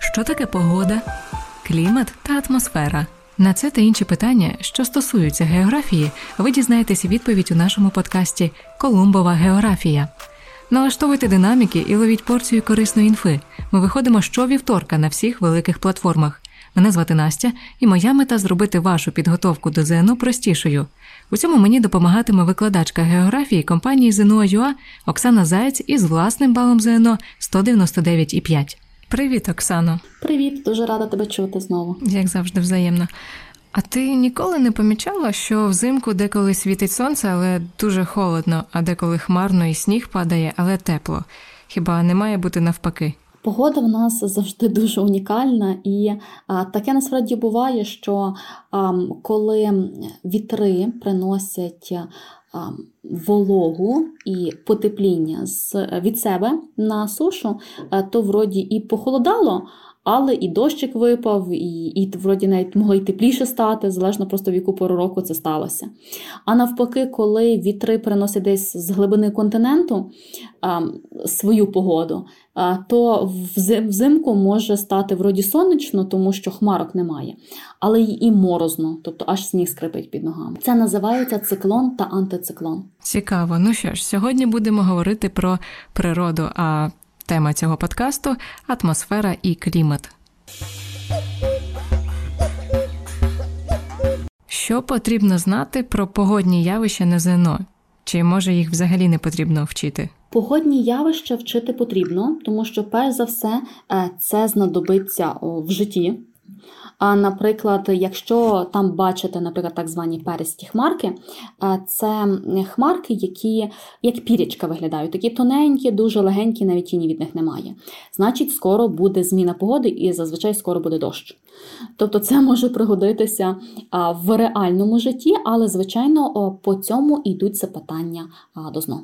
Що таке погода, клімат та атмосфера? На це та інші питання, що стосуються географії, ви дізнаєтеся відповідь у нашому подкасті «Колумбова географія». Налаштовуйте динаміки і ловіть порцію корисної інфи. Ми виходимо щовівторка на всіх великих платформах. Мене звати Настя, і моя мета – зробити вашу підготовку до ЗНО простішою. У цьому мені допомагатиме викладачка географії компанії «ЗНОУА ЮА» Оксана Заєць із власним балом ЗНО 199,5. Привіт, Оксано. Привіт, дуже рада тебе чути знову. Як завжди, взаємно. А ти ніколи не помічала, що взимку деколи світить сонце, але дуже холодно, а деколи хмарно і сніг падає, але тепло? Хіба не має бути навпаки? Погода в нас завжди дуже унікальна, і таке насправді буває, що коли вітри приносять вологу і потепління від себе на сушу, то вроді і похолодало, але і дощик випав, і вроді навіть могло і тепліше стати, залежно просто в яку пору року це сталося. А навпаки, коли вітри приносять десь з глибини континенту свою погоду, то взимку може стати вроді сонечно, тому що хмарок немає, але і морозно, тобто аж сніг скрипить під ногами. Це називається циклон та антициклон. Цікаво. Ну що ж, сьогодні будемо говорити про природу, а тема цього подкасту – атмосфера і клімат. Що потрібно знати про погодні явища на ЗНО? Чи, може, їх взагалі не потрібно вчити? Погодні явища вчити потрібно, тому що, перш за все, це знадобиться в житті. А, наприклад, якщо там бачите, наприклад, так звані перисті хмарки, це хмарки, які як пірячка виглядають, такі тоненькі, дуже легенькі, навіть тіні від них немає. Значить, скоро буде зміна погоди і зазвичай скоро буде дощ. Тобто це може пригодитися в реальному житті, але, звичайно, по цьому йдуть запитання до ЗНО.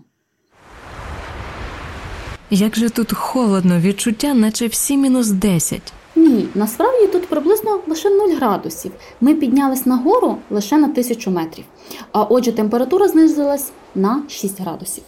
Як же тут холодно, відчуття, наче всі мінус 10. Ні, насправді тут приблизно лише 0 градусів. Ми піднялись нагору лише на 1000 метрів. А отже, температура знизилась на 6 градусів.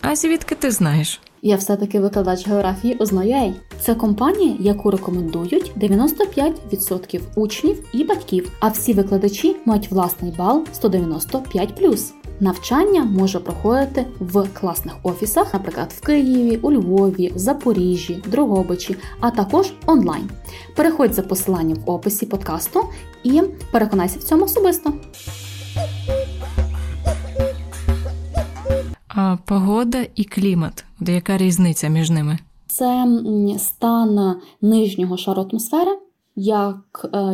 А звідки ти знаєш? Я все-таки викладач географії у ЗНОУА. Це компанія, яку рекомендують 95% учнів і батьків, а всі викладачі мають власний бал 195+. Навчання може проходити в класних офісах, наприклад, в Києві, у Львові, Запоріжжі, Дрогобичі, а також онлайн. Переходь за посиланням в описі подкасту і переконайся в цьому особисто. А погода і клімат, де яка різниця між ними? Це стан нижнього шару атмосфери,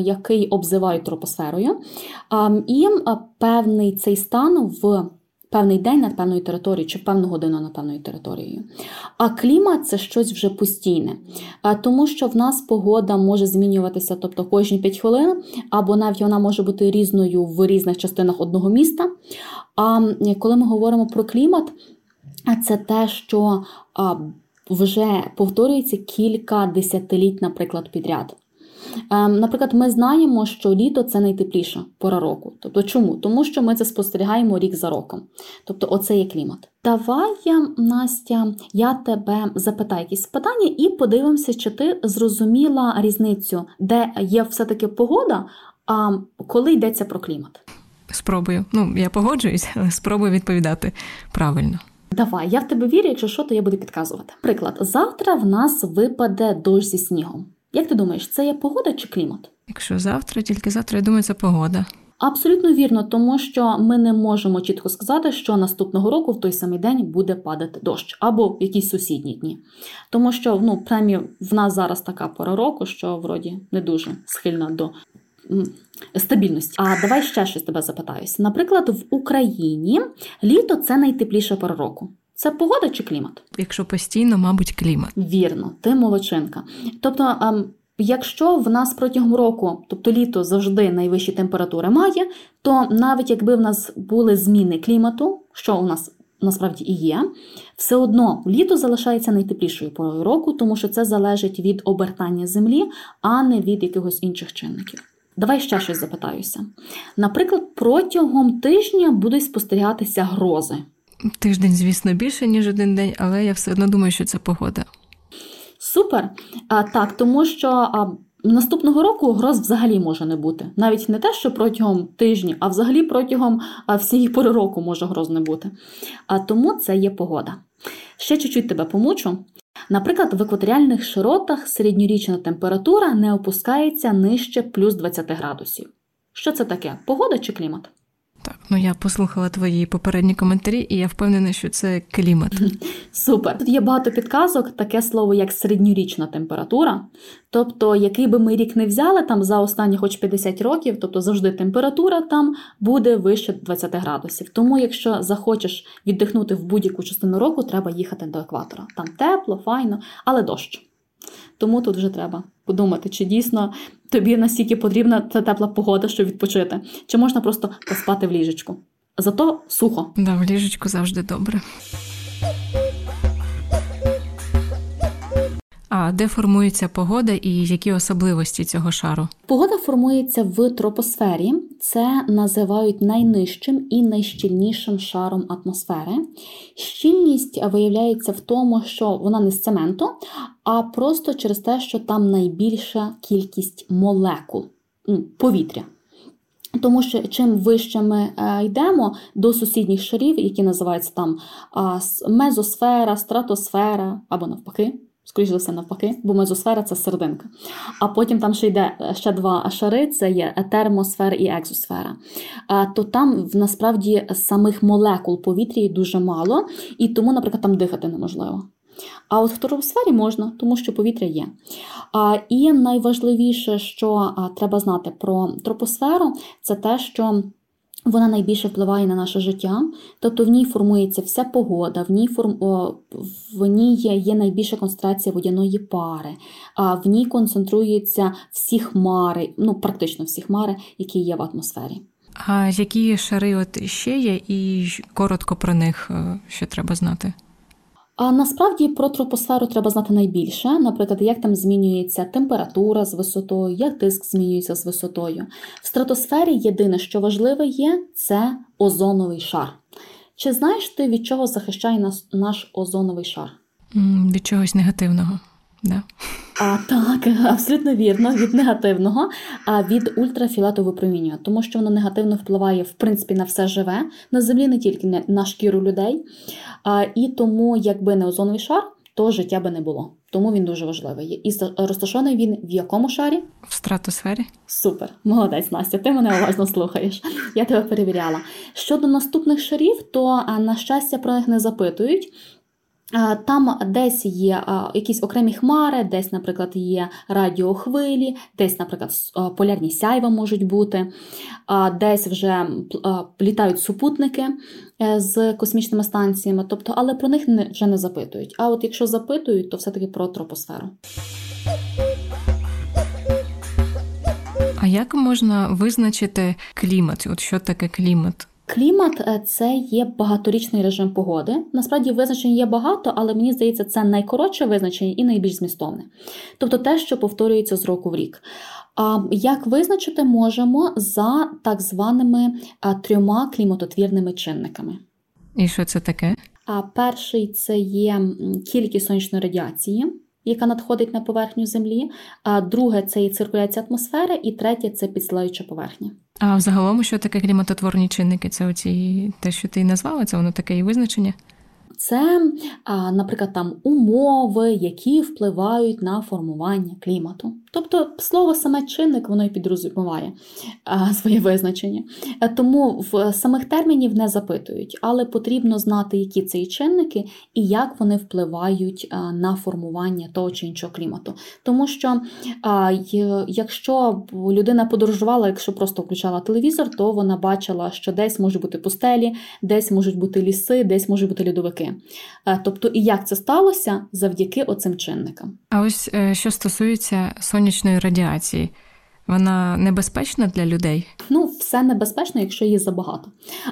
який обзивають тропосферою, і певний цей стан в певний день над певною територією чи в певну годину над певною територією. А клімат – це щось вже постійне, тому що в нас погода може змінюватися, тобто кожні 5 хвилин, або навіть вона може бути різною в різних частинах одного міста. А коли ми говоримо про клімат, це те, що вже повторюється кілька десятиліть, наприклад, підряд. Наприклад, ми знаємо, що літо – це найтепліша пора року. Тобто чому? Тому що ми це спостерігаємо рік за роком. Тобто оце є клімат. Давай, Настя, я тебе запитаю якісь питання і подивимося, чи ти зрозуміла різницю, де є все-таки погода, а коли йдеться про клімат. Спробую. Я погоджуюсь, але спробую відповідати правильно. Давай, я в тебе вірю, якщо що, то я буду підказувати. Приклад, завтра в нас випаде дощ зі снігом. Як ти думаєш, це є погода чи клімат? Якщо завтра, тільки завтра, я думаю, це погода. Абсолютно вірно, тому що ми не можемо чітко сказати, що наступного року в той самий день буде падати дощ, або в якісь сусідні дні. Тому що, принаймні, в нас зараз така пора року, що, вроді, не дуже схильна до стабільності. А давай ще щось тебе запитаюся. Наприклад, в Україні літо – це найтепліша пора року. Це погода чи клімат? Якщо постійно, мабуть, клімат. Вірно, ти молодчинка. Тобто, якщо в нас протягом року, тобто літо завжди найвищі температури має, то навіть якби в нас були зміни клімату, що у нас насправді і є, все одно літо залишається найтеплішою порою року, тому що це залежить від обертання землі, а не від якихось інших чинників. Давай ще щось запитаюся. Наприклад, протягом тижня будуть спостерігатися грози. Тиждень, звісно, більше, ніж один день, але я все одно думаю, що це погода. Супер. Так, тому що наступного року гроз взагалі може не бути. Навіть не те, що протягом тижня, а взагалі протягом всієї пори року може гроз не бути. Тому це є погода. Ще чуть-чуть тебе помучу. Наприклад, в екваторіальних широтах середньорічна температура не опускається нижче плюс 20 градусів. Що це таке? Погода чи клімат? Так, ну я послухала твої попередні коментарі, і я впевнена, що це клімат. Супер. Тут є багато підказок, таке слово, як середньорічна температура. Тобто, який би ми рік не взяли, там за останні хоч 50 років, тобто завжди температура там буде вище 20 градусів. Тому, якщо захочеш віддихнути в будь-яку частину року, треба їхати до екватора. Там тепло, файно, але дощ. Тому тут вже треба подумати, чи дійсно тобі настільки потрібна ця тепла погода, щоб відпочити. Чи можна просто поспати в ліжечку. Зато сухо. Да, в ліжечку завжди добре. А де формується погода і які особливості цього шару? Погода формується в тропосфері. Це називають найнижчим і найщільнішим шаром атмосфери. Щільність виявляється в тому, що вона не з цементу, а просто через те, що там найбільша кількість молекул повітря. Тому що чим вище ми йдемо до сусідніх шарів, які називаються там мезосфера, стратосфера або навпаки, скоріше за все навпаки, бо мезосфера – це серединка. А потім там ще йде ще два шари, це є термосфера і екзосфера. То там, насправді, самих молекул повітря дуже мало, і тому, наприклад, там дихати неможливо. А от в тропосфері можна, тому що повітря є. І найважливіше, що треба знати про тропосферу, це те, що вона найбільше впливає на наше життя, тобто в ній формується вся погода, в ній є найбільша концентрація водяної пари, в ній концентруються всі хмари, практично всі хмари, які є в атмосфері. А які шари от ще є і коротко про них що треба знати? А насправді про тропосферу треба знати найбільше, наприклад, як там змінюється температура з висотою, як тиск змінюється з висотою. В стратосфері єдине, що важливе є, це озоновий шар. Чи знаєш ти, від чого захищає наш озоновий шар? Від чогось негативного, да. Так, абсолютно вірно, від негативного, від ультрафіолетового випромінювання, тому що воно негативно впливає, в принципі, на все живе, на землі, не тільки на шкіру людей, і тому, якби не озоновий шар, то життя би не було. Тому він дуже важливий. І розташований він в якому шарі? В стратосфері. Супер. Молодець, Настя, ти мене уважно слухаєш. Я тебе перевіряла. Щодо наступних шарів, то, на щастя, про них не запитують. Там десь є якісь окремі хмари, десь, наприклад, є радіохвилі, десь, наприклад, полярні сяйва можуть бути, десь вже літають супутники з космічними станціями, тобто, але про них вже не запитують. А от якщо запитують, то все-таки про тропосферу. А як можна визначити клімат? От що таке клімат? Клімат – це є багаторічний режим погоди. Насправді визначень є багато, але мені здається, це найкоротше визначення і найбільш змістовне. Тобто те, що повторюється з року в рік. А як визначити, можемо за так званими 3 кліматотвірними чинниками. І що це таке? Перший – це є кількість сонячної радіації, яка надходить на поверхню Землі. Друге – це і циркуляція атмосфери. І третє – це підсилаюча поверхня. А взагалом, що таке кліматотворні чинники? Це оці, те, що ти назвала, це воно таке і визначення? Це, наприклад, там умови, які впливають на формування клімату. Тобто слово саме чинник, воно і підрозуміває своє визначення. Тому в самих термінів не запитують, але потрібно знати, які це чинники і як вони впливають на формування того чи іншого клімату. Тому що якщо людина подорожувала, якщо просто включала телевізор, то вона бачила, що десь можуть бути пустелі, десь можуть бути ліси, десь можуть бути льодовики. Тобто, і як це сталося завдяки оцим чинникам. А ось що стосується сонячної радіації, вона небезпечна для людей? Все небезпечно, якщо її забагато.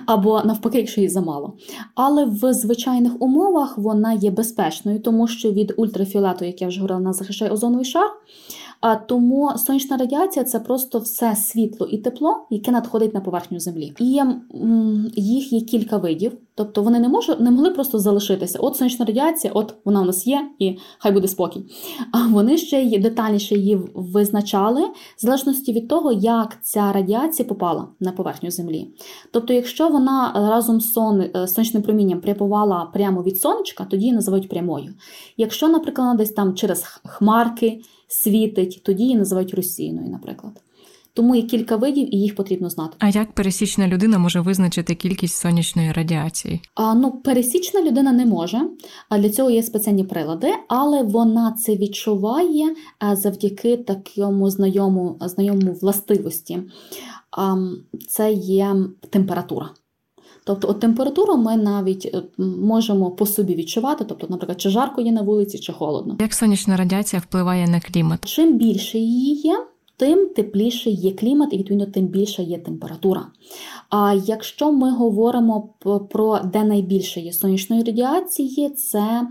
Або навпаки, якщо її замало. Але в звичайних умовах вона є безпечною, тому що від ультрафіолету, як я вже говорила, вона захищає озоновий шар. Тому сонячна радіація – це просто все світло і тепло, яке надходить на поверхню Землі. І їх є кілька видів, тобто вони не могли просто залишитися. От сонячна радіація, от вона у нас є, і хай буде спокій. А вони ще детальніше її визначали, в залежності від того, як ця радіація попала на поверхню Землі. Тобто, якщо вона разом з сонячним промінням прямувала прямо від сонечка, тоді її називають прямою. Якщо, наприклад, вона десь там через хмарки світить, тоді її називають розсіяною, наприклад. Тому є кілька видів, і їх потрібно знати. А як пересічна людина може визначити кількість сонячної радіації? Пересічна людина не може, а для цього є спеціальні прилади, але вона це відчуває завдяки такому знайомому властивості. Це є температура. Тобто от температуру ми навіть можемо по собі відчувати, тобто, наприклад, чи жарко є на вулиці, чи холодно. Як сонячна радіація впливає на клімат? Чим більше її є, тим тепліше є клімат і, відповідно, тим більша є температура. А якщо ми говоримо про де найбільше є сонячної радіації, це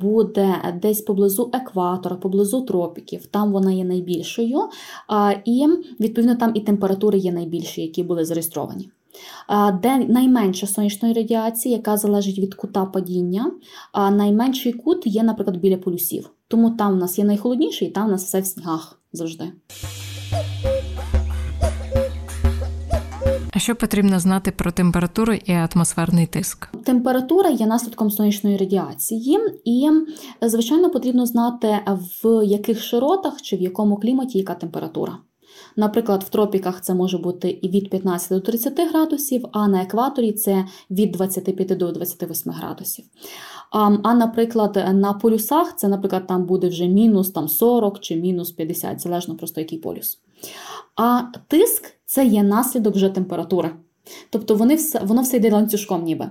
буде десь поблизу екватора, поблизу тропіків, там вона є найбільшою, і, відповідно, там і температури є найбільші, які були зареєстровані. Де найменше сонячної радіації, яка залежить від кута падіння, найменший кут є, наприклад, біля полюсів. Тому там у нас є найхолодніший, і там у нас все в снігах завжди. А що потрібно знати про температуру і атмосферний тиск? Температура є наслідком сонячної радіації, і, звичайно, потрібно знати, в яких широтах чи в якому кліматі яка температура. Наприклад, в тропіках це може бути і від 15 до 30 градусів, а на екваторі це від 25 до 28 градусів. А, наприклад, на полюсах це, наприклад, там буде вже мінус 40 чи мінус 50, залежно просто який полюс. А тиск – це є наслідок вже температури. Тобто воно все йде ланцюжком ніби.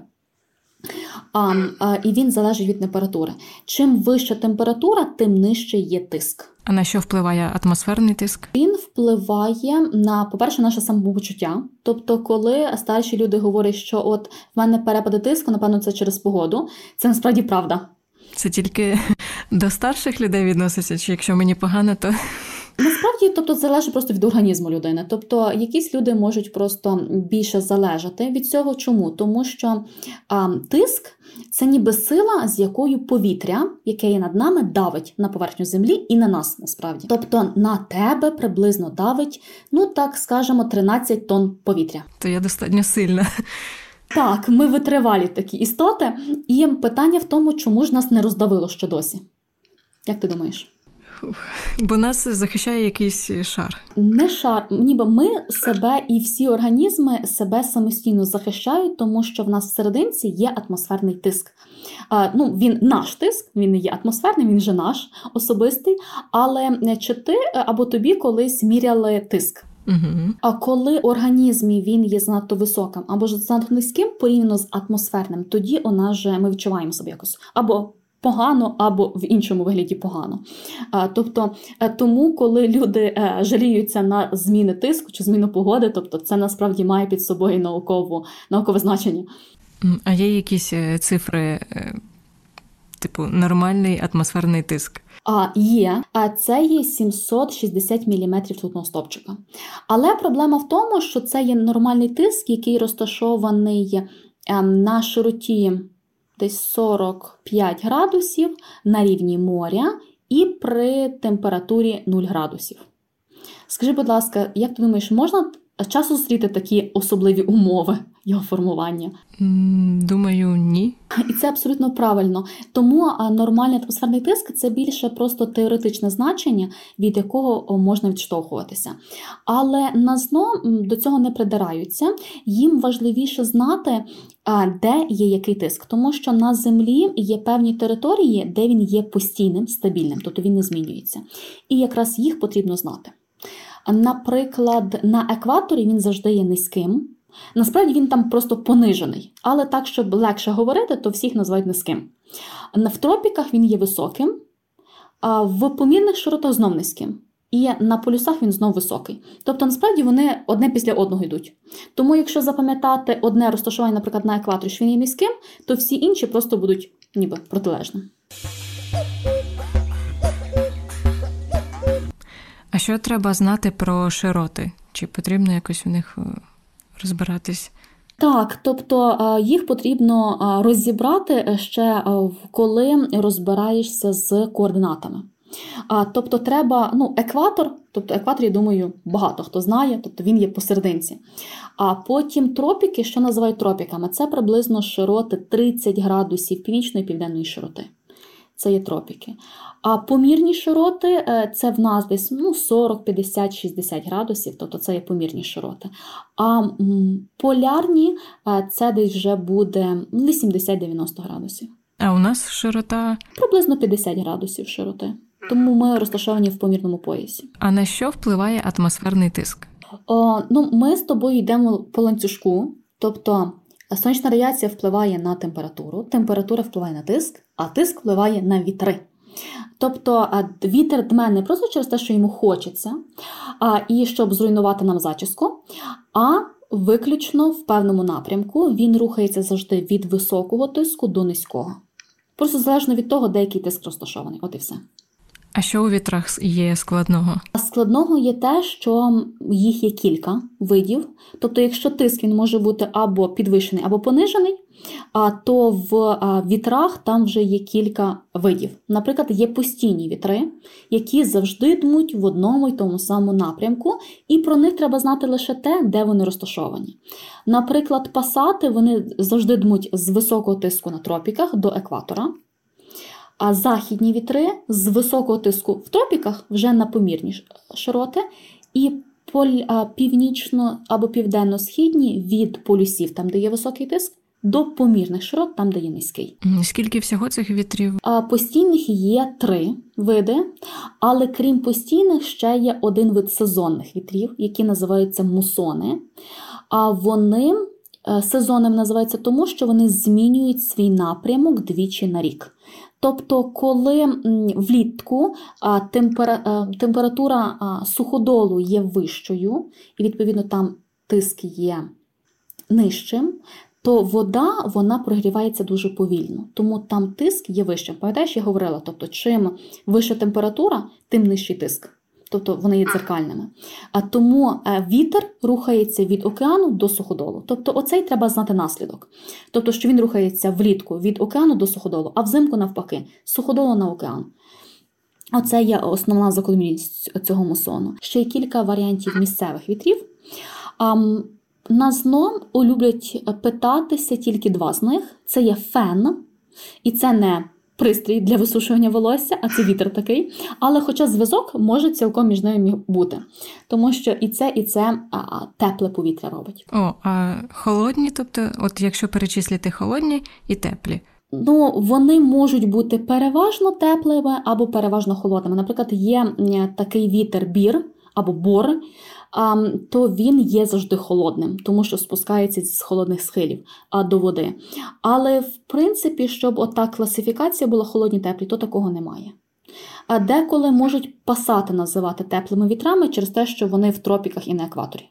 І він залежить від температури. Чим вища температура, тим нижче є тиск. А на що впливає атмосферний тиск? Він впливає на, по-перше, наше самопочуття. Тобто, коли старші люди говорять, що от в мене перепади тиску, напевно, це через погоду. Це насправді правда. Це тільки до старших людей відноситься, чи якщо мені погано, то... Насправді, тобто, залежить просто від організму людини. Тобто, якісь люди можуть просто більше залежати від цього. Чому? Тому що тиск – це ніби сила, з якою повітря, яке є над нами, давить на поверхню Землі і на нас, насправді. Тобто, на тебе приблизно давить, так скажемо, 13 тонн повітря. То я достатньо сильна. Так, ми витривалі такі істоти. І питання в тому, чому ж нас не роздавило ще досі. Як ти думаєш? Бо нас захищає якийсь шар. Не шар. Ніби ми себе і всі організми себе самостійно захищають, тому що в нас всерединці є атмосферний тиск. Він наш тиск, він не є атмосферний, він же наш, особистий. Але чи ти або тобі колись міряли тиск? Угу. А коли в організмі він є занадто високим або ж занадто низьким, порівняно з атмосферним, тоді ми відчуваємо себе якось. Або погано, або в іншому вигляді погано. Тобто, тому, коли люди жаліються на зміни тиску чи зміну погоди, тобто це насправді має під собою наукове значення. А є якісь цифри, типу нормальний атмосферний тиск? Є. Це є 760 мм ртутного стовпчика. Але проблема в тому, що це є нормальний тиск, який розташований на широті десь 45 градусів на рівні моря і при температурі 0 градусів. Скажи, будь ласка, як ти думаєш, можна часто зустріти такі особливі умови його формування? Думаю, ні. І це абсолютно правильно. Тому нормальний атмосферний тиск – це більше просто теоретичне значення, від якого можна відштовхуватися. Але на ЗНО до цього не придираються. Їм важливіше знати, де є який тиск. Тому що на Землі є певні території, де він є постійним, стабільним, тобто він не змінюється. І якраз їх потрібно знати. Наприклад, на екваторі він завжди є низьким. Насправді він там просто понижений. Але так, щоб легше говорити, то всіх називають низьким. В тропіках він є високим, а в помірних широтах знов низьким. І на полюсах він знов високий. Тобто, насправді, вони одне після одного йдуть. Тому, якщо запам'ятати одне розташування, наприклад, на екваторі, що він є низьким, то всі інші просто будуть ніби протилежними. що треба знати про широти? Чи потрібно якось в них розбиратись? Так, тобто їх потрібно розібрати ще, коли розбираєшся з координатами. Тобто треба, екватор, я думаю, багато хто знає, тобто він є посерединці. А потім тропіки, що називають тропіками, це приблизно широти 30 градусів північної і південної широти. Це є тропіки. А помірні широти – це в нас десь 40, 50, 60 градусів, тобто це є помірні широти. А полярні – це десь вже буде 80-90 градусів. А у нас широта? Приблизно 50 градусів широти. Тому ми розташовані в помірному поясі. А на що впливає атмосферний тиск? Ми з тобою йдемо по ланцюжку, тобто сонячна радіація впливає на температуру, температура впливає на тиск, а тиск впливає на вітри. Тобто вітер дме не просто через те, що йому хочеться, і щоб зруйнувати нам зачіску, а виключно в певному напрямку він рухається завжди від високого тиску до низького. Просто залежно від того, де який тиск розташований. От і все. А що у вітрах є складного? Складного є те, що їх є кілька видів. Тобто, якщо тиск він може бути або підвищений, або понижений, то в вітрах там вже є кілька видів. Наприклад, є постійні вітри, які завжди дмуть в одному й тому самому напрямку, і про них треба знати лише те, де вони розташовані. Наприклад, пасати, вони завжди дмуть з високого тиску на тропіках до екватора, а західні вітри з високого тиску в тропіках вже на помірні широти, і північно або південно-східні від полюсів, там де є високий тиск, до помірних широт, там де є низький. Скільки всього цих вітрів? Постійних є 3 види, але крім постійних ще є один вид сезонних вітрів, які називаються мусони. А вони сезонним називаються тому, що вони змінюють свій напрямок двічі на рік. Тобто, коли влітку температура суходолу є вищою, і, відповідно, там тиск є нижчим, то вода, вона прогрівається дуже повільно. Тому там тиск є вищим. Пам'ятаєш, я говорила, тобто, чим вища температура, тим нижчий тиск. Тобто, вони є дзеркальними. А тому вітер рухається від океану до суходолу. Тобто, оцей треба знати наслідок. Тобто, що він рухається влітку від океану до суходолу, а взимку навпаки, з суходолу на океан. Оце є основна закономірність цього мусону. Ще є кілька варіантів місцевих вітрів. На ЗНО люблять питатися тільки 2 з них. Це є фен, і це не пристрій для висушування волосся, а це вітер такий. Але хоча зв'язок може цілком між ними бути. Тому що і це тепле повітря робить. А холодні, тобто, от якщо перечислити холодні і теплі? Вони можуть бути переважно теплими або переважно холодними. Наприклад, є такий вітер бір або бор, то він є завжди холодним, тому що спускається з холодних схилів до води. Але, в принципі, щоб ота класифікація була холодні-теплі, то такого немає. А деколи можуть пасати називати теплими вітрами через те, що вони в тропіках і на екваторі.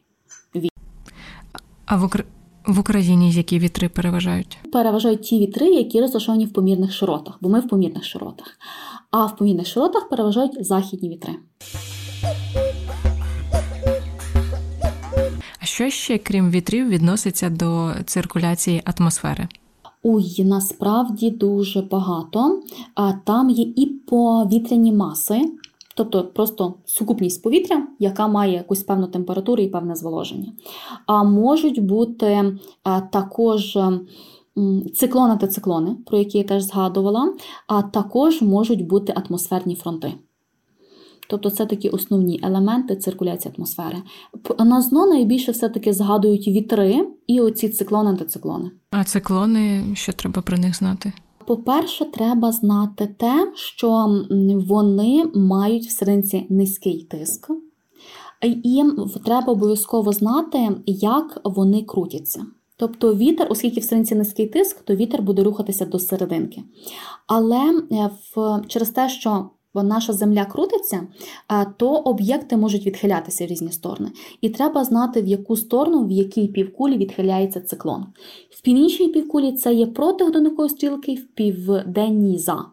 А в Україні які вітри переважають? Переважають ті вітри, які розташовані в помірних широтах, бо ми в помірних широтах. А в помірних широтах переважають західні вітри. Що ще, крім вітрів, відноситься до циркуляції атмосфери? Насправді дуже багато. Там є і повітряні маси, тобто просто сукупність повітря, яка має якусь певну температуру і певне зволоження. А можуть бути також циклони та циклони, про які я теж згадувала, а також можуть бути атмосферні фронти. Тобто це такі основні елементи циркуляції атмосфери. На ЗНО найбільше все-таки згадують вітри і оці циклони-антициклони. А циклони, що треба про них знати? По-перше, треба знати те, що вони мають всередині низький тиск. І треба обов'язково знати, як вони крутяться. Тобто вітер, оскільки в серединці низький тиск, то вітер буде рухатися до серединки. Але через те, що наша земля крутиться, то об'єкти можуть відхилятися в різні сторони. І треба знати, в яку сторону, в якій півкулі відхиляється циклон. В північній півкулі це є проти годинникової стрілки, в південній – за.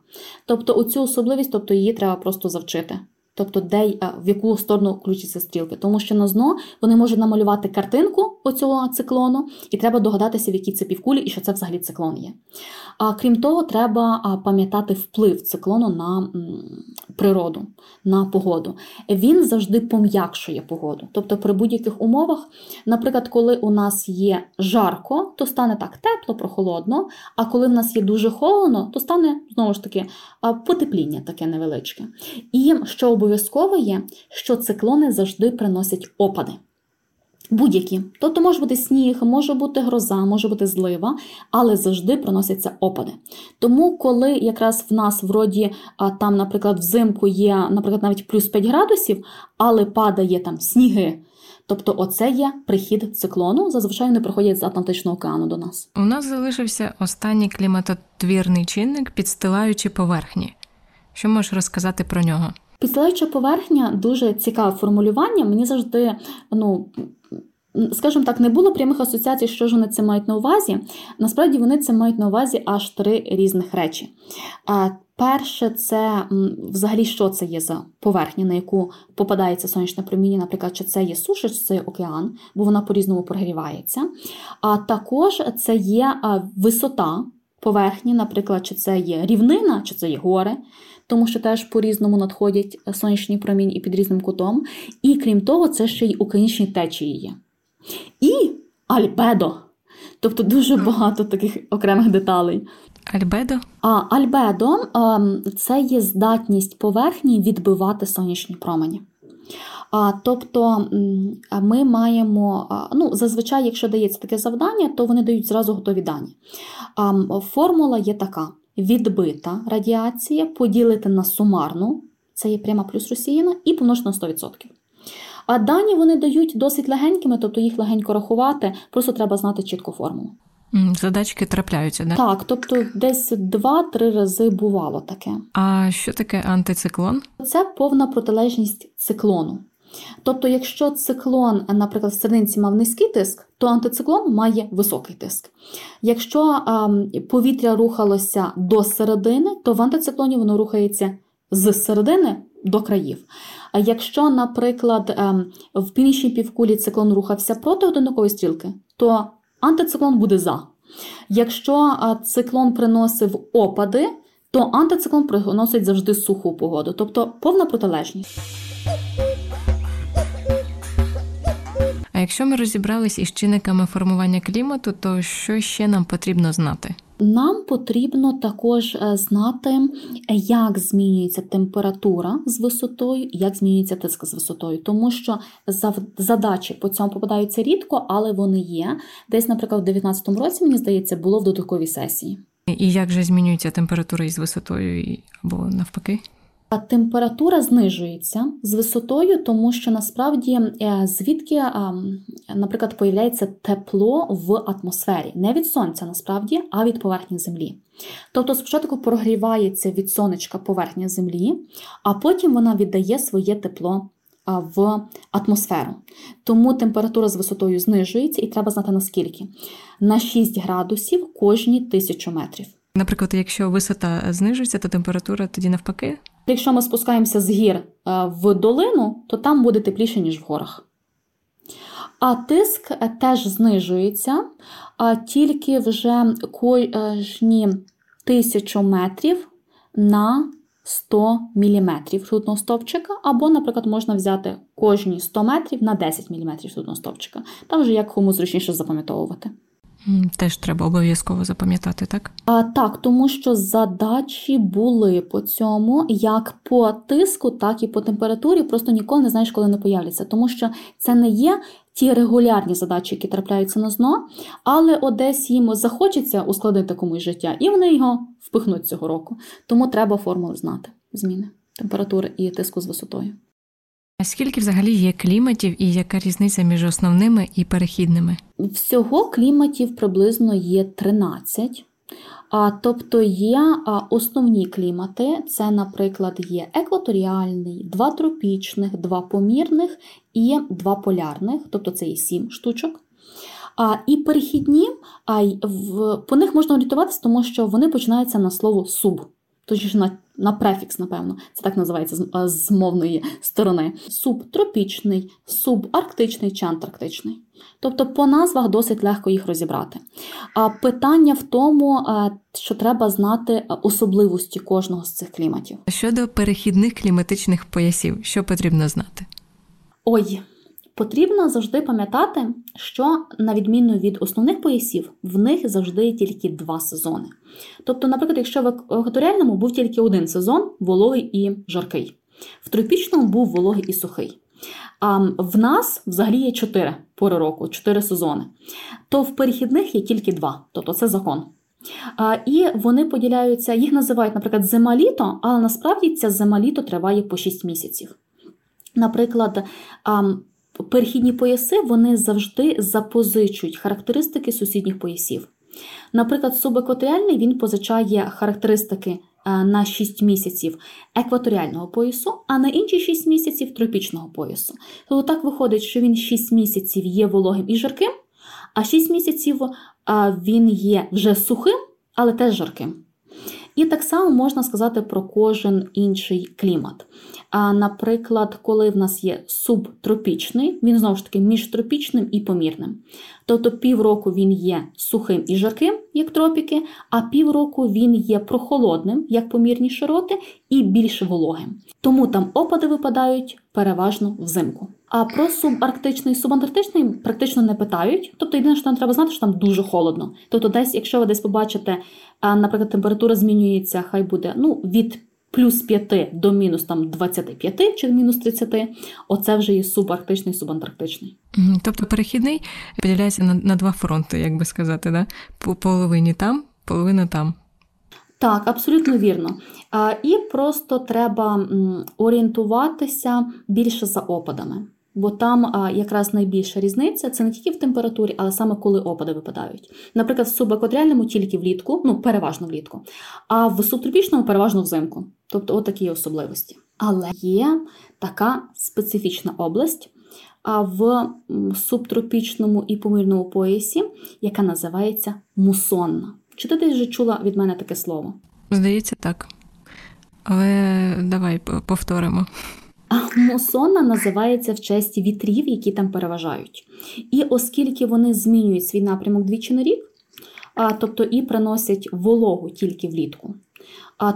Тобто оцю особливість, її треба просто завчити. тобто де, в яку сторону включаться стрілки. Тому що на ЗНО вони можуть намалювати картинку оцього циклону, і треба догадатися, в якій це півкулі, і що це взагалі циклон є. А крім того, треба пам'ятати вплив циклону на природу, на погоду. Він завжди пом'якшує погоду. Тобто при будь-яких умовах, наприклад, коли у нас є жарко, то стане так тепло, прохолодно, а коли в нас є дуже холодно, то стане, знову ж таки, потепління таке невеличке. І що обов'язково є, що циклони завжди приносять опади. Будь-які. Тобто може бути сніг, може бути гроза, може бути злива, але завжди приносяться опади. Тому коли якраз в нас вроді там, наприклад, взимку є, наприклад, навіть плюс 5 градусів, але падає там сніги, тобто оце є прихід циклону, зазвичай вони приходять з Атлантичного океану до нас. У нас залишився останній кліматотвірний чинник – підстилаючі поверхні. Що можеш розказати про нього? Підстилаюча поверхня – дуже цікаве формулювання. Мені завжди, скажімо так, не було прямих асоціацій, що ж вони це мають на увазі. Насправді вони це мають на увазі аж 3 різних речі. Перше, це взагалі, що це є за поверхня, на яку попадається сонячне проміння, наприклад, чи це є суша, чи це є океан, бо вона по-різному прогрівається. А також це є висота поверхні, наприклад, чи це є рівнина, чи це є гори, тому що теж по-різному надходять сонячні промінь і під різним кутом. І крім того, це ще й океанічні течії є. І альбедо. Тобто дуже багато таких окремих деталей. Альбедо? Альбедо – це є здатність поверхні відбивати сонячні промені. Тобто ми маємо, зазвичай, якщо дається таке завдання, то вони дають зразу готові дані. Формула є така. Відбита радіація поділити на сумарну, це є пряма плюс розсіяна, і помножити на 100%. А дані вони дають досить легенькими, тобто їх легенько рахувати, просто треба знати чітку формулу. Задачки трапляються, да? Так, тобто десь 2-3 рази бувало таке. А що таке антициклон? Це повна протилежність циклону. Тобто, якщо циклон, наприклад, в серединці мав низький тиск, то антициклон має високий тиск. Якщо повітря рухалося до середини, то в антициклоні воно рухається з середини до країв. А якщо, наприклад, в північній півкулі циклон рухався проти годинникової стрілки, то антициклон буде за. Якщо циклон приносив опади, то антициклон приносить завжди суху погоду, тобто повна протилежність. А якщо ми розібрались із чинниками формування клімату, то що ще нам потрібно знати? Нам потрібно також знати, як змінюється температура з висотою, як змінюється тиск з висотою. Тому що задачі по цьому попадаються рідко, але вони є. Десь, наприклад, у 2019 році, мені здається, було в додатковій сесії. І як же змінюється температура із висотою або навпаки? А температура знижується з висотою, тому що насправді звідки, наприклад, появляється тепло в атмосфері. Не від сонця, насправді, а від поверхні землі. Тобто спочатку прогрівається від сонечка поверхня землі, а потім вона віддає своє тепло в атмосферу. Тому температура з висотою знижується і треба знати наскільки. На 6 градусів кожні 1000 метрів. Наприклад, якщо висота знижується, то температура тоді навпаки? Якщо ми спускаємося з гір в долину, то там буде тепліше, ніж в горах. А тиск теж знижується, тільки вже кожні 1000 метрів на 100 міліметрів ртутного стовпчика, або, наприклад, можна взяти кожні 100 метрів на 10 міліметрів ртутного стовпчика. Там вже як кому зручніше запам'ятовувати. Теж треба обов'язково запам'ятати, так? Так, тому що задачі були по цьому, як по тиску, так і по температурі. Просто ніколи не знаєш, коли вони появляться. Тому що це не є ті регулярні задачі, які трапляються на ЗНО, але одесь їм захочеться ускладнити комусь життя, і вони його впихнуть цього року. Тому треба формули знати, зміни температури і тиску з висотою. А скільки взагалі є кліматів і яка різниця між основними і перехідними? Всього кліматів приблизно є 13. Тобто є основні клімати, це, наприклад, є екваторіальний, 2 тропічних, 2 помірних і 2 полярних, тобто це є 7 штучок. І перехідні, по них можна орієнтуватися, тому що вони починаються на слово «суб». Точніше, на на префікс, напевно, це так називається з мовної сторони. Субтропічний, субарктичний чи антарктичний. Тобто по назвах досить легко їх розібрати. А питання в тому, що треба знати особливості кожного з цих кліматів. Щодо перехідних кліматичних поясів, що потрібно знати? Потрібно завжди пам'ятати, що, на відміну від основних поясів, в них завжди є тільки два сезони. Тобто, наприклад, якщо в екваторіальному був тільки один сезон – вологий і жаркий. В тропічному був вологий і сухий. А в нас взагалі є 4 пори року, 4 сезони. То в перехідних є тільки 2, тобто це закон. І вони поділяються, їх називають, наприклад, зима-літо, але насправді ця зима-літо триває по 6 місяців. Наприклад, перехідні пояси, вони завжди запозичують характеристики сусідніх поясів. Наприклад, субекваторіальний, він позичає характеристики на 6 місяців екваторіального поясу, а на інші 6 місяців тропічного поясу. Тобто так виходить, що він 6 місяців є вологим і жарким, а 6 місяців він є вже сухим, але теж жарким. І так само можна сказати про кожен інший клімат. Наприклад, коли в нас є субтропічний, він знову ж таки між тропічним і помірним. Тобто півроку він є сухим і жарким, як тропіки, а півроку він є прохолодним, як помірні широти, і більш вологим. Тому там опади випадають переважно взимку. А про субарктичний і субантарктичний практично не питають. Тобто єдине, що нам треба знати, що там дуже холодно. Тобто десь, якщо ви десь побачите, наприклад, температура змінюється, хай буде від плюс 5 до мінус 25 чи мінус 30, оце вже є субарктичний, субантарктичний. Тобто перехідний поділяється на два фронти, як би сказати, да? Половині там, половина там. Так, абсолютно вірно. І просто треба орієнтуватися більше за опадами. Бо там якраз найбільша різниця – це не тільки в температурі, але саме коли опади випадають. Наприклад, в субекваторіальному тільки влітку, переважно влітку, а в субтропічному переважно взимку. Тобто отакі особливості. Але є така специфічна область в субтропічному і помірному поясі, яка називається мусонна. Чи ти десь вже чула від мене таке слово? Здається, так. Але давай повторимо. Мусонна називається в честь вітрів, які там переважають. І оскільки вони змінюють свій напрямок двічі на рік, тобто і приносять вологу тільки влітку.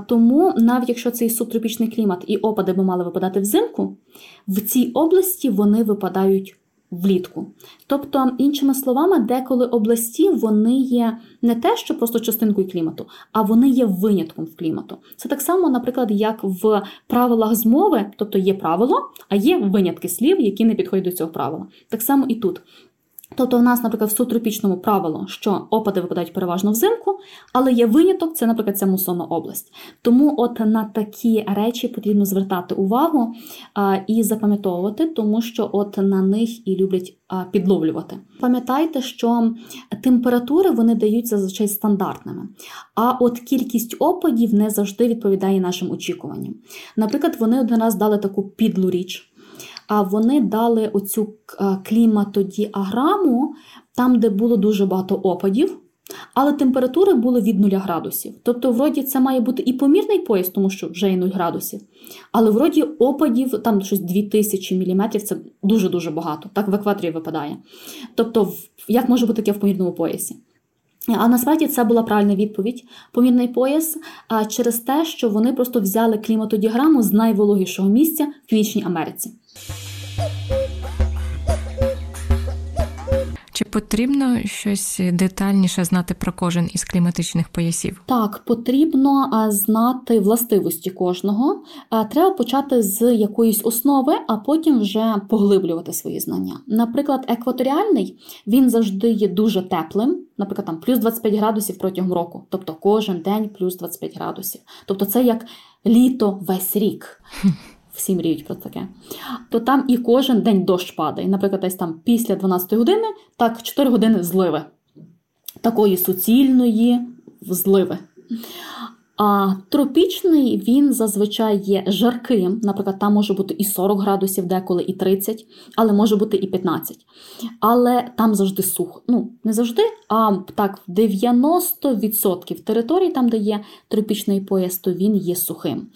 Тому, навіть якщо цей субтропічний клімат і опади би мали випадати взимку, в цій області вони випадають влітку. Тобто, іншими словами, деколи області, вони є не те, що просто частинкою клімату, а вони є винятком в клімату. Це так само, наприклад, як в правилах з мови, тобто є правило, а є винятки слів, які не підходять до цього правила. Так само і тут. Тобто, в нас, наприклад, в субтропічному правило, що опади випадають переважно взимку, але є виняток, це, наприклад, ця мусонна область. Тому от на такі речі потрібно звертати увагу і запам'ятовувати, тому що от на них і люблять підловлювати. Пам'ятайте, що температури, вони даються зазвичай стандартними, а от кількість опадів не завжди відповідає нашим очікуванням. Наприклад, вони один раз дали таку підлу річ. А вони дали оцю кліматодіаграму там, де було дуже багато опадів, але температури були від 0 градусів. Тобто, вроді, це має бути і помірний пояс, тому що вже і 0 градусів, але вроді опадів, там щось 2000 міліметрів, це дуже-дуже багато, так в екваторі випадає. Тобто, як може бути таке в помірному поясі? А насправді це була правильна відповідь. Помірний пояс через те, що вони просто взяли кліматодіаграму з найвологішого місця в Північній Америці. Чи потрібно щось детальніше знати про кожен із кліматичних поясів? Так, потрібно знати властивості кожного. Треба почати з якоїсь основи, а потім вже поглиблювати свої знання. Наприклад, екваторіальний, він завжди є дуже теплим. Наприклад, там плюс 25 градусів протягом року. Тобто кожен день плюс 25 градусів. Тобто це як літо весь рік. Всі мріють про таке. То там і кожен день дощ падає. Наприклад, десь там після 12 години, так 4 години зливи. Такої суцільної зливи. Тропічний він зазвичай є жарким, наприклад, там може бути і 40 градусів деколи, і 30, але може бути і 15. Але там завжди сухо. Ну, не завжди, а так, 90% території, там, де є тропічний пояс, то він є сухим.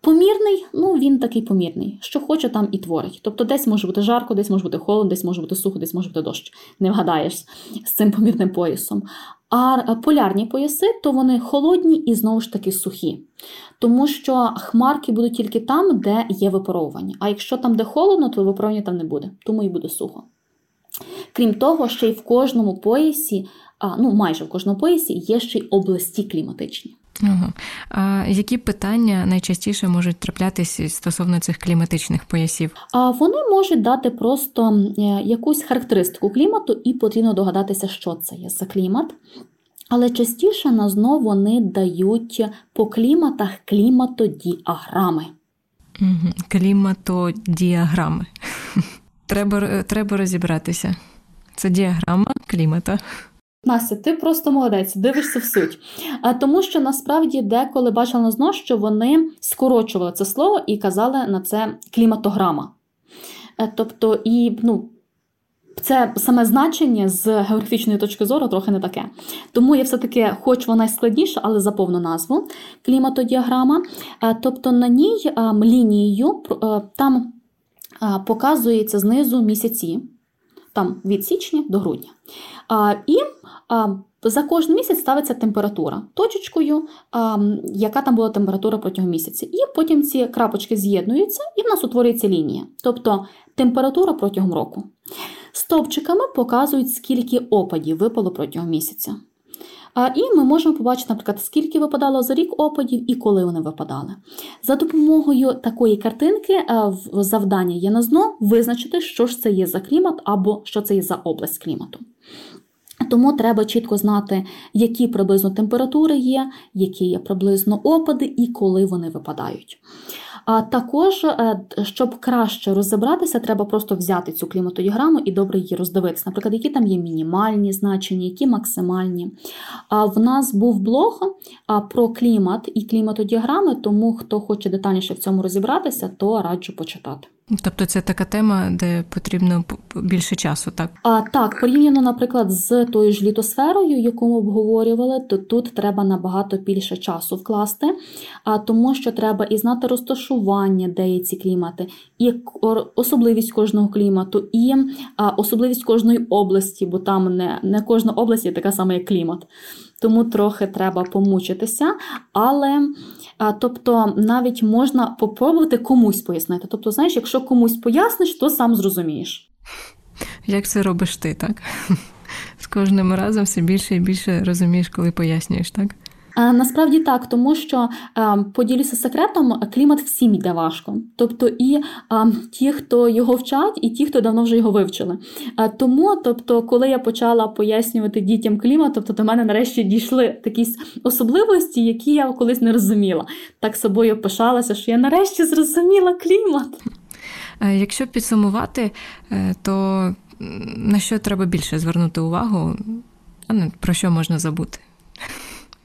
Помірний, ну, він такий помірний. Що хоче, там і творить. Тобто десь може бути жарко, десь може бути холодно, десь може бути сухо, десь може бути дощ. Не вгадаєш з цим помірним поясом. А полярні пояси, то вони холодні і, знову ж таки, сухі. Тому що хмарки будуть тільки там, де є випаровування. А якщо там, де холодно, то випаровування там не буде. Тому і буде сухо. Крім того, ще й в кожному поясі, ну майже в кожному поясі, є ще й області кліматичні. Ага. А які питання найчастіше можуть траплятися стосовно цих кліматичних поясів? Вони можуть дати просто якусь характеристику клімату і потрібно догадатися, що це є за клімат. Але частіше на ЗНО вони дають по кліматах кліматодіаграми. Угу. Кліматодіаграми. Треба розібратися. Це діаграма клімата. Настя, ти просто молодець, дивишся в суть. Тому що, насправді, деколи бачила на ЗНО, що вони скорочували це слово і казали на це кліматограма. Тобто, це саме значення з географічної точки зору трохи не таке. Тому я все-таки, хоч вона й складніша, але за повну назву кліматодіаграма. Тобто, на ній лінією там показується знизу місяці, там від січня до грудня. За кожен місяць ставиться температура точечкою, яка там була температура протягом місяця. І потім ці крапочки з'єднуються, і в нас утворюється лінія. Тобто температура протягом року. Стовпчиками показують, скільки опадів випало протягом місяця. І ми можемо побачити, наприклад, скільки випадало за рік опадів і коли вони випадали. За допомогою такої картинки завдання є на ЗНО визначити, що ж це є за клімат або що це є за область клімату. Тому треба чітко знати, які приблизно температури є, які є приблизно опади і коли вони випадають. А також, щоб краще розібратися, треба просто взяти цю кліматодіаграму і добре її роздивитися. Наприклад, які там є мінімальні значення, які максимальні. В нас був блог про клімат і кліматодіаграми, тому хто хоче детальніше в цьому розібратися, то раджу почитати. Тобто це така тема, де потрібно більше часу, так? Так, порівняно, наприклад, з тою ж літосферою, яку ми обговорювали, то тут треба набагато більше часу вкласти, тому що треба і знати розташування, де є ці клімати, і особливість кожного клімату, і особливість кожної області, бо там не кожна область є така сама, як клімат. Тому трохи треба помучитися, але тобто навіть можна попробувати комусь пояснити. Тобто, знаєш, якщо комусь поясниш, то сам зрозумієш. Як це робиш ти, так? З кожним разом все більше і більше розумієш, коли пояснюєш, так? Насправді так, тому що, поділюся секретом, клімат всім йде важко. Тобто і ті, хто його вчать, і ті, хто давно вже його вивчили. Тому, тобто, коли я почала пояснювати дітям клімат, тобто до мене нарешті дійшли якісь особливості, які я колись не розуміла. Так собою пишалася, що я нарешті зрозуміла клімат. Якщо підсумувати, то на що треба більше звернути увагу, а про що можна забути?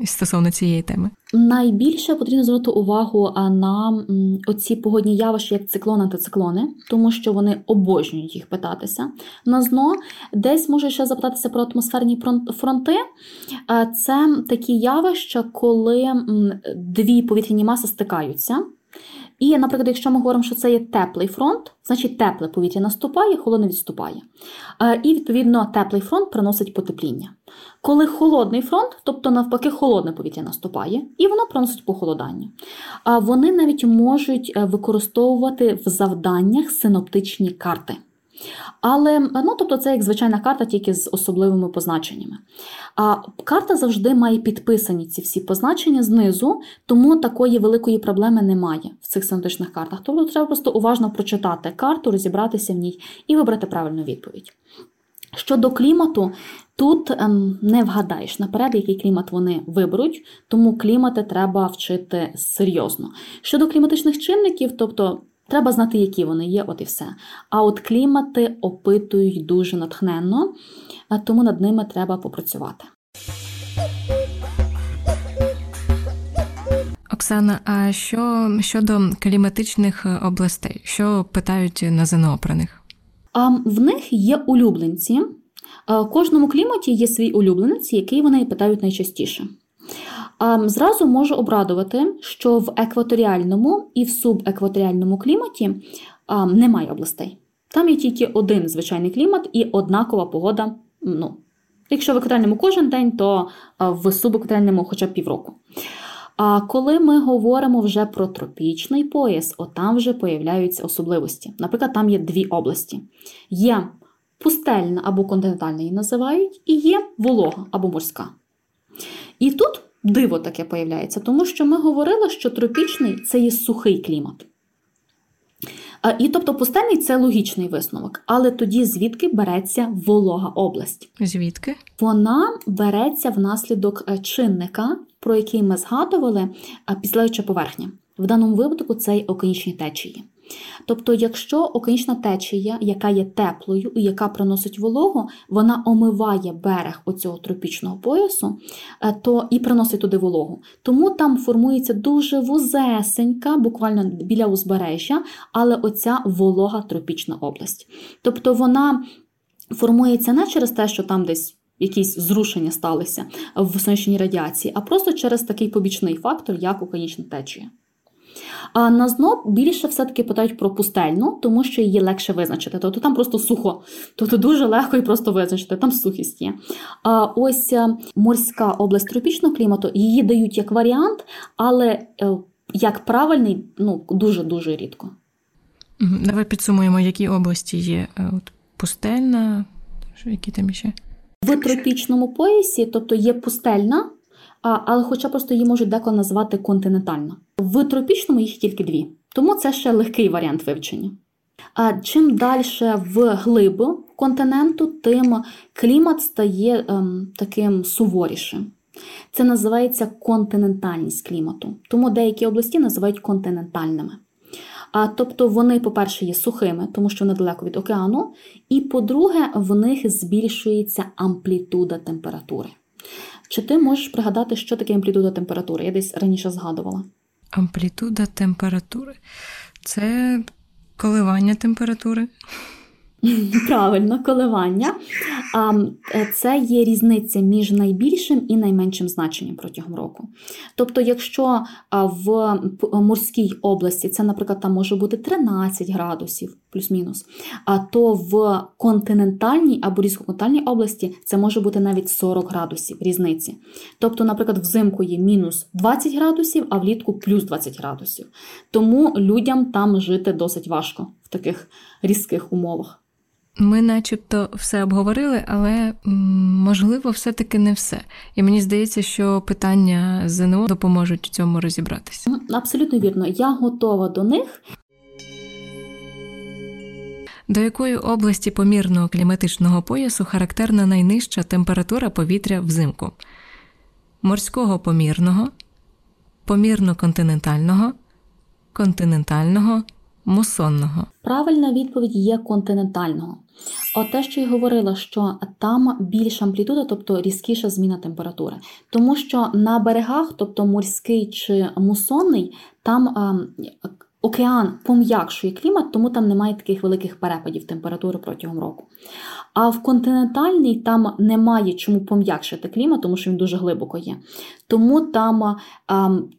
Стосовно цієї теми. Найбільше потрібно звернути увагу на оці погодні явища, як циклони, антициклони, тому що вони обожнюють їх питатися. На ЗНО десь може ще запитатися про атмосферні фронти. Це такі явища, коли дві повітряні маси стикаються. І, наприклад, якщо ми говоримо, що це є теплий фронт, значить тепле повітря наступає, холодне відступає. І, відповідно, теплий фронт приносить потепління. Коли холодний фронт, тобто, навпаки, холодне повітря наступає, і воно приносить похолодання. Вони навіть можуть використовувати в завданнях синоптичні карти. Але, тобто, це як звичайна карта, тільки з особливими позначеннями. Карта завжди має підписані ці всі позначення знизу, тому такої великої проблеми немає в цих синоптичних картах. Тобто треба просто уважно прочитати карту, розібратися в ній і вибрати правильну відповідь. Щодо клімату, тут не вгадаєш наперед, який клімат вони виберуть, тому клімати треба вчити серйозно. Щодо кліматичних чинників, тобто, треба знати, які вони є, от і все. А от клімати опитують дуже натхненно, тому над ними треба попрацювати. Оксана, а що щодо кліматичних областей? Що питають на ЗНО про них? В них є улюбленці. В кожному кліматі є свій улюбленець, який вони питають найчастіше. Зразу можу обрадувати, що в екваторіальному і в субекваторіальному кліматі немає областей. Там є тільки один звичайний клімат і однакова погода. Якщо в екваторіальному кожен день, то в субекваторіальному хоча б півроку. А коли ми говоримо вже про тропічний пояс, отам вже появляються особливості. Наприклад, там є дві області. Є пустельна або континентальна її називають, і є волога або морська. І тут диво таке появляється, тому що ми говорили, що тропічний – це є сухий клімат. І, тобто, пустельний – це логічний висновок. Але тоді звідки береться волога область? Звідки? Вона береться внаслідок чинника, про який ми згадували, підстилаюча поверхня. В даному випадку це й океанічні течії. Тобто, якщо океанічна течія, яка є теплою і яка приносить вологу, вона омиває берег оцього тропічного поясу то і приносить туди вологу. Тому там формується дуже вузесенька, буквально біля узбережжя, але оця волога тропічна область. Тобто вона формується не через те, що там десь якісь зрушення сталися в сонячній радіації, а просто через такий побічний фактор, як океанічна течія. А на ЗНО більше все-таки питають про пустельну, тому що її легше визначити. Тобто там просто сухо, тобто дуже легко і просто визначити, там сухість є. А ось морська область тропічного клімату, її дають як варіант, але як правильний, дуже-дуже рідко. Давай підсумуємо, які області є. От пустельна, які там ще? В тропічному поясі, тобто є пустельна, але хоча просто її можуть деколи назвати континентальна. В тропічному їх тільки дві, тому це ще легкий варіант вивчення. А чим далі в глибу континенту, тим клімат стає таким суворішим. Це називається континентальність клімату, тому деякі області називають континентальними. Тобто вони, по-перше, є сухими, тому що вони далеко від океану, і, по-друге, в них збільшується амплітуда температури. Чи ти можеш пригадати, що таке амплітуда температури? Я десь раніше згадувала. Амплітуда температури – це коливання температури. Правильно, коливання. Це є різниця між найбільшим і найменшим значенням протягом року. Тобто, якщо в морській області, це, наприклад, там може бути 13 градусів, плюс-мінус, то в континентальній або різкоконтинентальній області це може бути навіть 40 градусів різниці. Тобто, наприклад, взимку є мінус 20 градусів, а влітку плюс 20 градусів. Тому людям там жити досить важко в таких різких умовах. Ми начебто все обговорили, але, можливо, все-таки не все. І мені здається, що питання ЗНО допоможуть у цьому розібратися. Абсолютно вірно. Я готова до них. До якої області помірного кліматичного поясу характерна найнижча температура повітря взимку? Морського помірного, помірно-континентального, континентального, мусонного. Правильна відповідь є континентального. Те, що я говорила, що там більша амплітуда, тобто різкіша зміна температури. Тому що на берегах, тобто морський чи мусонний, там океан пом'якшує клімат, тому там немає таких великих перепадів температури протягом року. А в континентальній там немає чому пом'якшити клімат, тому що він дуже глибоко є. Тому там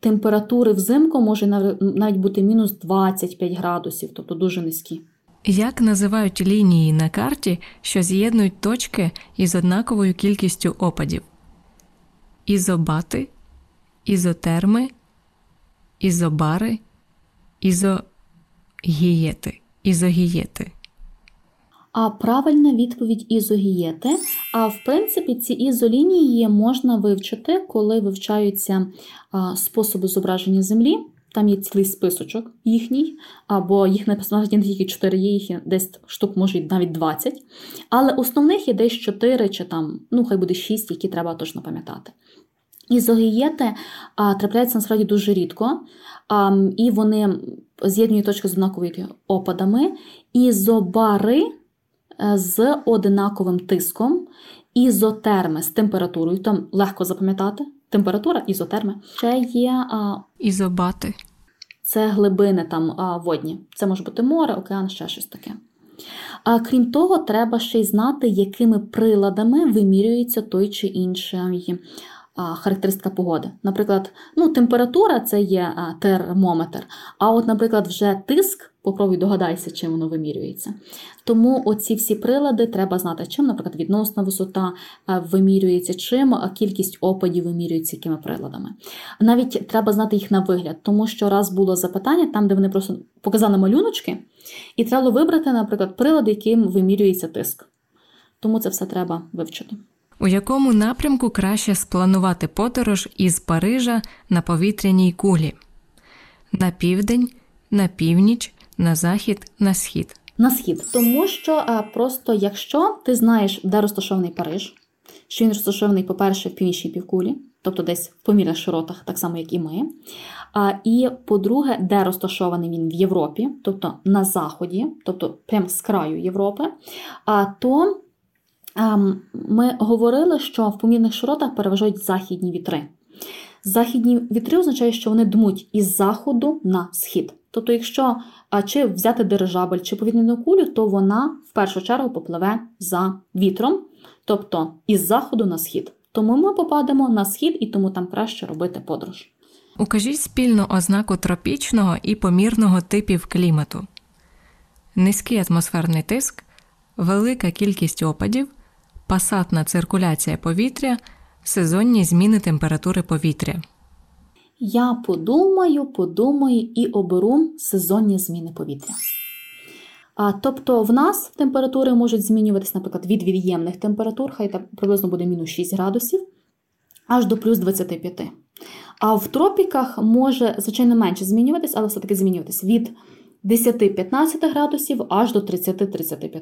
температури взимку може навіть бути мінус 25 градусів, тобто дуже низькі. Як називають лінії на карті, що з'єднують точки із однаковою кількістю опадів? Ізобати, ізотерми, ізобари, ізогієти. Ізогієти. Правильна відповідь ізогієти. В принципі, ці ізолінії можна вивчити, коли вивчаються способи зображення Землі. Там є цілий списочок їхній, або їх не тільки 4, є їх десь штук, може, навіть 20. Але основних є десь 4 чи там, хай буде 6, які треба точно пам'ятати. Ізогієти трапляються насправді дуже рідко, і вони з'єднують точки з однаковими опадами. Ізобари з однаковим тиском, ізотерми з температурою, там легко запам'ятати, температура, ізотерми. Ще є ізобати. Це глибини там водні. Це може бути море, океан, ще щось таке. А крім того, треба ще й знати, якими приладами вимірюється той чи інший характеристика погоди. Наприклад, температура – це є термометр, а от, наприклад, вже тиск, попробуй догадайся, чим воно вимірюється. Тому оці всі прилади треба знати, чим, наприклад, відносна висота вимірюється, чим, кількість опадів вимірюється, якими приладами. Навіть треба знати їх на вигляд, тому що раз було запитання, там, де вони просто показали малюночки, і треба вибрати, наприклад, прилад, яким вимірюється тиск. Тому це все треба вивчити. У якому напрямку краще спланувати подорож із Парижа на повітряній кулі? На південь, на північ, на захід, на схід? На схід. Тому що просто якщо ти знаєш, де розташований Париж, що він розташований, по-перше, в північній півкулі, тобто десь в помірних широтах, так само, як і ми. І, по-друге, де розташований він в Європі, тобто на заході, тобто прямо з краю Європи, то... Ми говорили, що в помірних широтах переважають західні вітри. Західні вітри означає, що вони дмуть із заходу на схід. Тобто, якщо чи взяти дирижабль, чи повітряну кулю, то вона в першу чергу попливе за вітром, тобто із заходу на схід. Тому ми попадемо на схід, і тому там краще робити подорож. Укажіть спільну ознаку тропічного і помірного типів клімату. Низький атмосферний тиск, велика кількість опадів, пасатна циркуляція повітря, сезонні зміни температури повітря. Я подумаю і оберу сезонні зміни повітря. Тобто в нас температури можуть змінюватися, наприклад, від вір'ємних температур, хай так приблизно буде мінус 6 градусів, аж до плюс 25. А в тропіках може, звичайно, менше змінюватися, але все-таки змінюватися від 10-15 градусів аж до 30-35.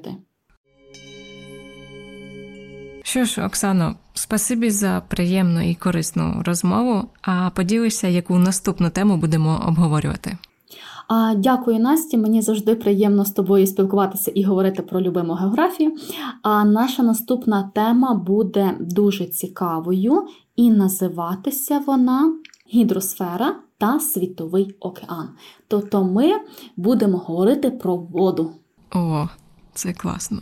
Що ж, Оксано, спасибі за приємну і корисну розмову, а поділися, яку наступну тему будемо обговорювати. Дякую, Насті, мені завжди приємно з тобою спілкуватися і говорити про любиму географію. Наша наступна тема буде дуже цікавою і називатися вона «Гідросфера та світовий океан». Тобто ми будемо говорити про воду. О, це класно.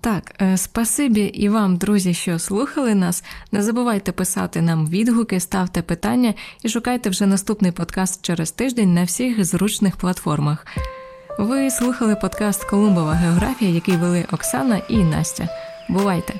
Так, спасибі і вам, друзі, що слухали нас. Не забувайте писати нам відгуки, ставте питання і шукайте вже наступний подкаст через тиждень на всіх зручних платформах. Ви слухали подкаст «Колумбова географія», який вели Оксана і Настя. Бувайте!